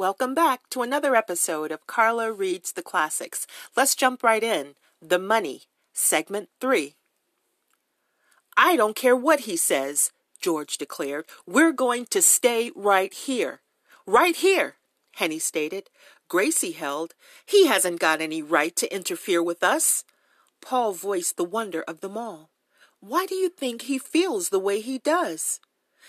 Welcome back to another episode of Carla Reads the Classics. Let's jump right in. The Money, Segment 3. I don't care what he says, George declared. We're going to stay right here. Right here, Henny stated. Gracie held. He hasn't got any right to interfere with us. Paul voiced the wonder of them all. Why do you think he feels the way he does?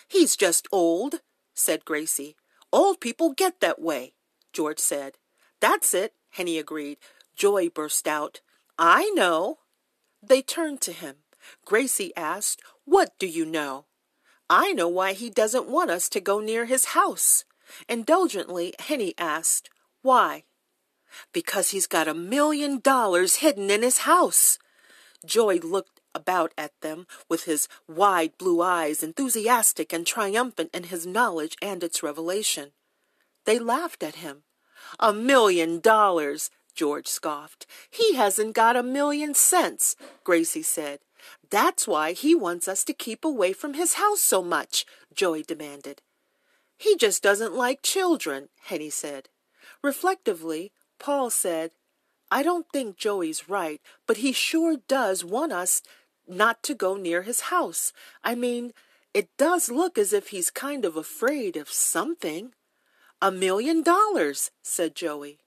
He's just old, said Gracie. Old people get that way, George said. That's it, Henny agreed. Joy burst out. I know. They turned to him. Gracie asked, What do you know? I know why he doesn't want us to go near his house. Indulgently, Henny asked, Why? Because he's got $1 million hidden in his house. Joy looked about at them with his wide blue eyes, enthusiastic and triumphant in his knowledge and its revelation. They laughed at him. $1 million, George scoffed. He hasn't got $1,000,000 cents, Gracie said. That's why he wants us to keep away from his house so much, Joy demanded. He just doesn't like children, Henny said. Reflectively, Paul said, I don't think Joey's right, but he sure does want us not to go near his house. I mean, it does look as if he's kind of afraid of something. $1,000,000, said Joey.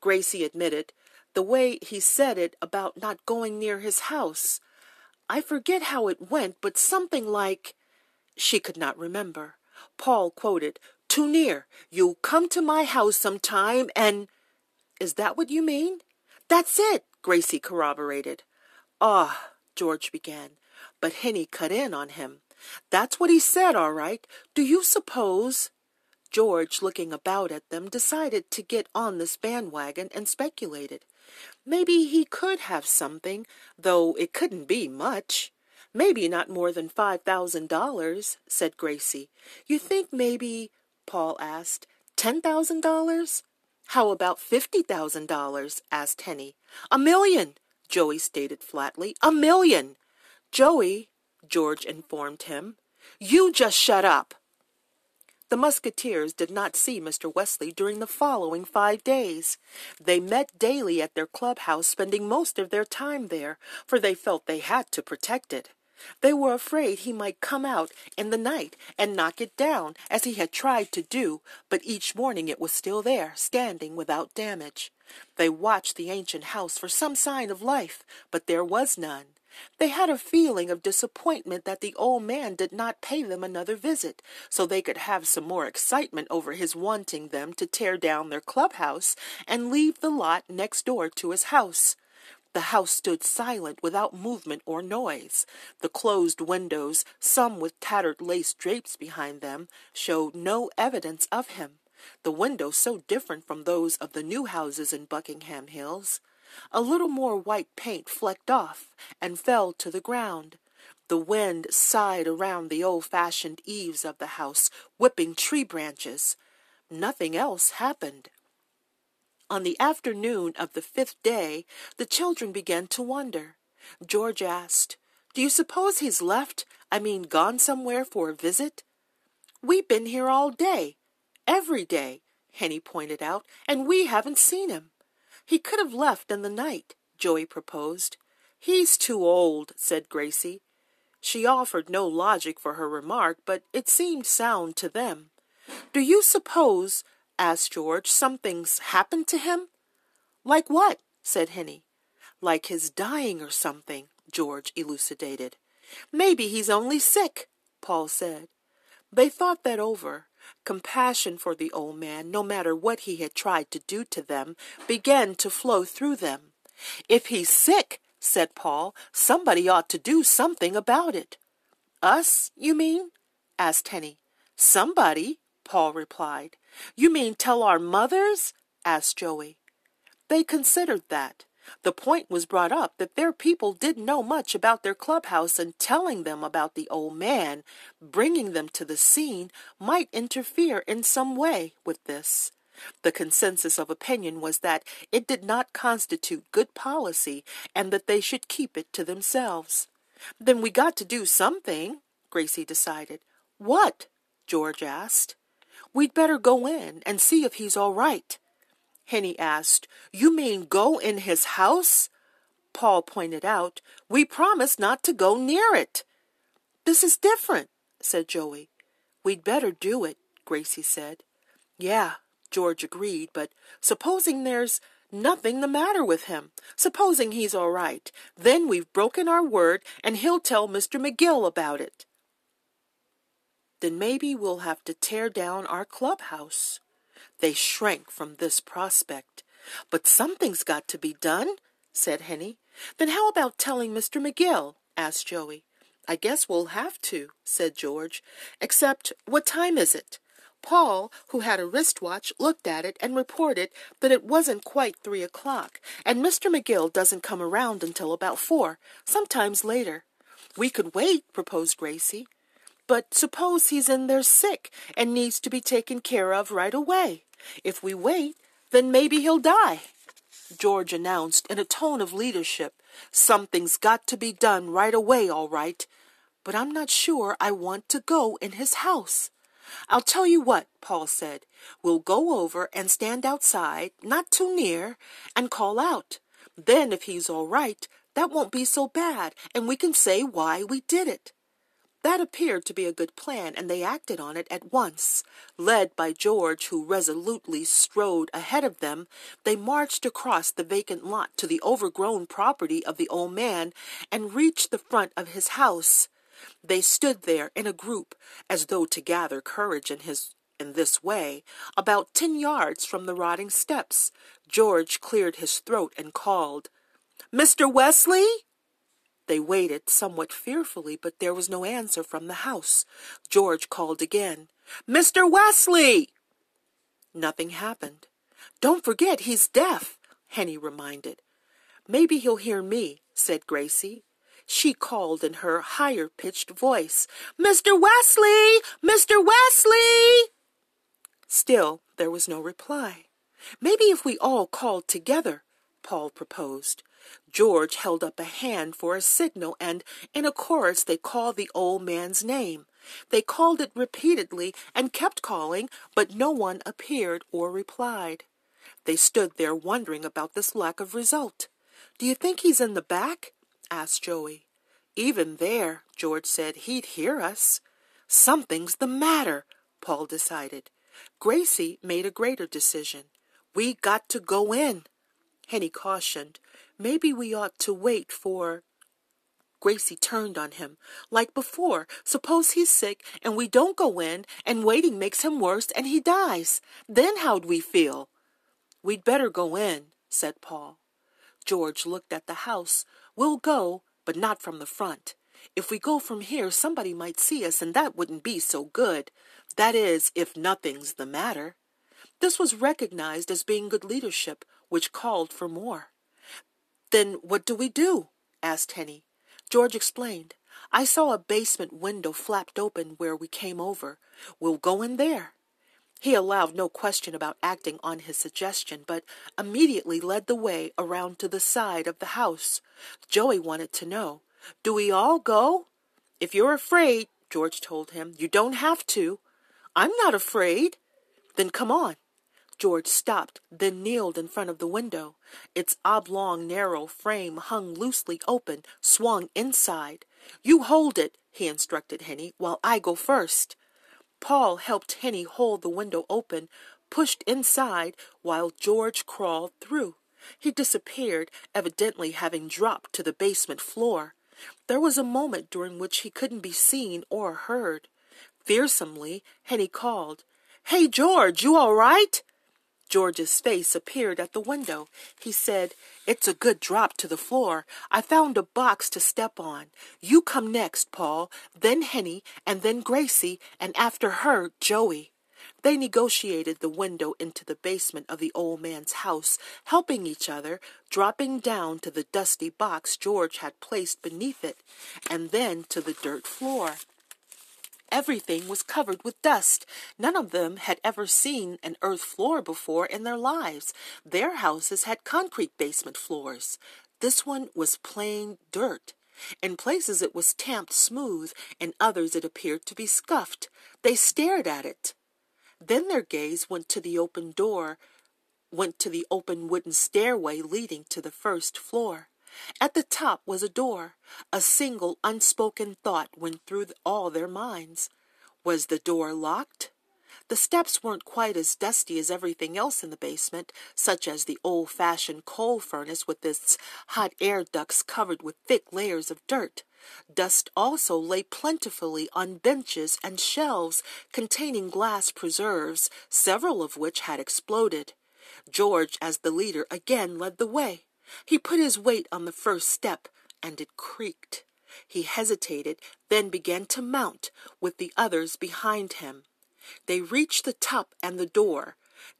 Gracie admitted, the way he said it about not going near his house. I forget how it went, but something like, she could not remember. Paul quoted, Too near. You'll come to my house sometime and... Is that what you mean? That's it, Gracie corroborated. Ah, George began, but Henny cut in on him. That's what he said, all right. Do you suppose... George, looking about at them, decided to get on this bandwagon and speculated. Maybe he could have something, though it couldn't be much. Maybe not more than $5,000, said Gracie. You think maybe, Paul asked, $10,000? How about $50,000? Asked Henny. $1,000,000, Joey stated flatly. $1,000,000. Joey, George informed him, you just shut up. The musketeers did not see Mr. Wesley during the following 5 days. They met daily at their clubhouse, spending most of their time there, for they felt they had to protect it. They were afraid he might come out in the night and knock it down, as he had tried to do, but each morning it was still there, standing without damage. They watched the ancient house for some sign of life, but there was none. They had a feeling of disappointment that the old man did not pay them another visit, so they could have some more excitement over his wanting them to tear down their clubhouse and leave the lot next door to his house. The house stood silent without movement or noise. The closed windows, some with tattered lace drapes behind them, showed no evidence of him, the windows so different from those of the new houses in Buckingham Hills. A little more white paint flecked off and fell to the ground. The wind sighed around the old-fashioned eaves of the house, whipping tree branches. Nothing else happened. On the afternoon of the 5th day, the children began to wonder. George asked, Do you suppose he's left, gone somewhere for a visit? We've been here all day, every day, Henny pointed out, and we haven't seen him. He could have left in the night, Joey proposed. He's too old, said Gracie. She offered no logic for her remark, but it seemed sound to them. Do you suppose, asked George, something's happened to him? Like what? Said Henny. Like his dying or something, George elucidated. Maybe he's only sick, Paul said. They thought that over. Compassion for the old man, no matter what he had tried to do to them, began to flow through them. If he's sick, said Paul, somebody ought to do something about it. Us, you mean? Asked Henny. Somebody, Paul replied. You mean tell our mothers? Asked Joey. They considered that. The point was brought up that their people didn't know much about their clubhouse, and telling them about the old man, bringing them to the scene, might interfere in some way with this. The consensus of opinion was that it did not constitute good policy, and that they should keep it to themselves. Then we got to do something, Gracie decided. What? George asked. We'd better go in and see if he's all right. Henny asked, You mean go in his house? Paul pointed out, We promised not to go near it. This is different, said Joey. We'd better do it, Gracie said. Yeah, George agreed, but supposing there's nothing the matter with him, supposing he's all right, then we've broken our word and he'll tell Mr. McGill about it. Then maybe we'll have to tear down our clubhouse. They shrank from this prospect. But something's got to be done, said Henny. Then how about telling Mr. McGill? Asked Joey. I guess we'll have to, said George. Except, what time is it? Paul, who had a wristwatch, looked at it and reported that it wasn't quite 3 o'clock, and Mr. McGill doesn't come around until about 4, sometimes later. We could wait, proposed Gracie. But suppose he's in there sick and needs to be taken care of right away. If we wait, then maybe he'll die, George announced in a tone of leadership. Something's got to be done right away, all right. But I'm not sure I want to go in his house. I'll tell you what, Paul said. We'll go over and stand outside, not too near, and call out. Then if he's all right, that won't be so bad, and we can say why we did it. That appeared to be a good plan, and they acted on it at once. Led by George, who resolutely strode ahead of them, they marched across the vacant lot to the overgrown property of the old man and reached the front of his house. They stood there in a group, as though to gather courage in this way, about 10 yards from the rotting steps. George cleared his throat and called, "Mr. Wesley?" They waited somewhat fearfully, but there was no answer from the house. George called again, "Mr. Wesley!" Nothing happened. "Don't forget he's deaf," Henny reminded. "Maybe he'll hear me," said Gracie. She called in her higher-pitched voice, "Mr. Wesley! Mr. Wesley!" Still, there was no reply. "Maybe if we all called together," Paul proposed. George held up a hand for a signal, and in a chorus they called the old man's name. They called it repeatedly and kept calling, but no one appeared or replied. They stood there wondering about this lack of result. "Do you think he's in the back?" asked Joey. "Even there," George said, "he'd hear us." "Something's the matter," Paul decided. Gracie made a greater decision. "We got to go in," Henny cautioned. "Maybe we ought to wait for—" Gracie turned on him. "Like before, suppose he's sick and we don't go in, and waiting makes him worse and he dies. Then how'd we feel?" "We'd better go in," said Paul. George looked at the house. "We'll go, but not from the front. If we go from here, somebody might see us, and that wouldn't be so good. That is, if nothing's the matter." This was recognized as being good leadership, which called for more. "Then what do we do?" asked Henny. George explained. "I saw a basement window flapped open where we came over. We'll go in there." He allowed no question about acting on his suggestion, but immediately led the way around to the side of the house. Joey wanted to know, "Do we all go?" "If you're afraid," George told him, "you don't have to." "I'm not afraid." "Then come on." George stopped, then kneeled in front of the window. Its oblong, narrow frame hung loosely open, swung inside. "You hold it," he instructed Henny, "while I go first." Paul helped Henny hold the window open, pushed inside, while George crawled through. He disappeared, evidently having dropped to the basement floor. There was a moment during which he couldn't be seen or heard. Fearsomely, Henny called, "Hey, George, you all right?" George's face appeared at the window. He said, "It's a good drop to the floor. I found a box to step on. You come next, Paul, then Henny, and then Gracie, and after her, Joey." They negotiated the window into the basement of the old man's house, helping each other, dropping down to the dusty box George had placed beneath it, and then to the dirt floor. Everything was covered with dust. None of them had ever seen an earth floor before in their lives. Their houses had concrete basement floors. This one was plain dirt. In places it was tamped smooth, in others it appeared to be scuffed. They stared at it. Then their gaze went to the open wooden stairway leading to the first floor. At the top was a door. A single unspoken thought went through all their minds. Was the door locked? The steps weren't quite as dusty as everything else in the basement, such as the old-fashioned coal furnace with its hot air ducts covered with thick layers of dirt. Dust also lay plentifully on benches and shelves containing glass preserves, several of which had exploded. George, as the leader, again led the way. He put his weight on the first step, and it creaked. He hesitated, then began to mount, with the others behind him. They reached the top and the door.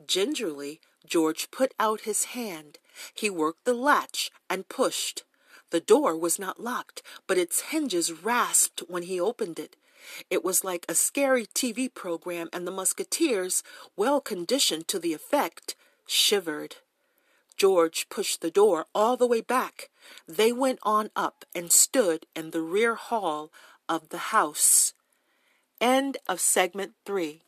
Gingerly, George put out his hand. He worked the latch and pushed. The door was not locked, but its hinges rasped when he opened it. It was like a scary TV program, and the musketeers, well conditioned to the effect, shivered. George pushed the door all the way back. They went on up and stood in the rear hall of the house. End of segment 3.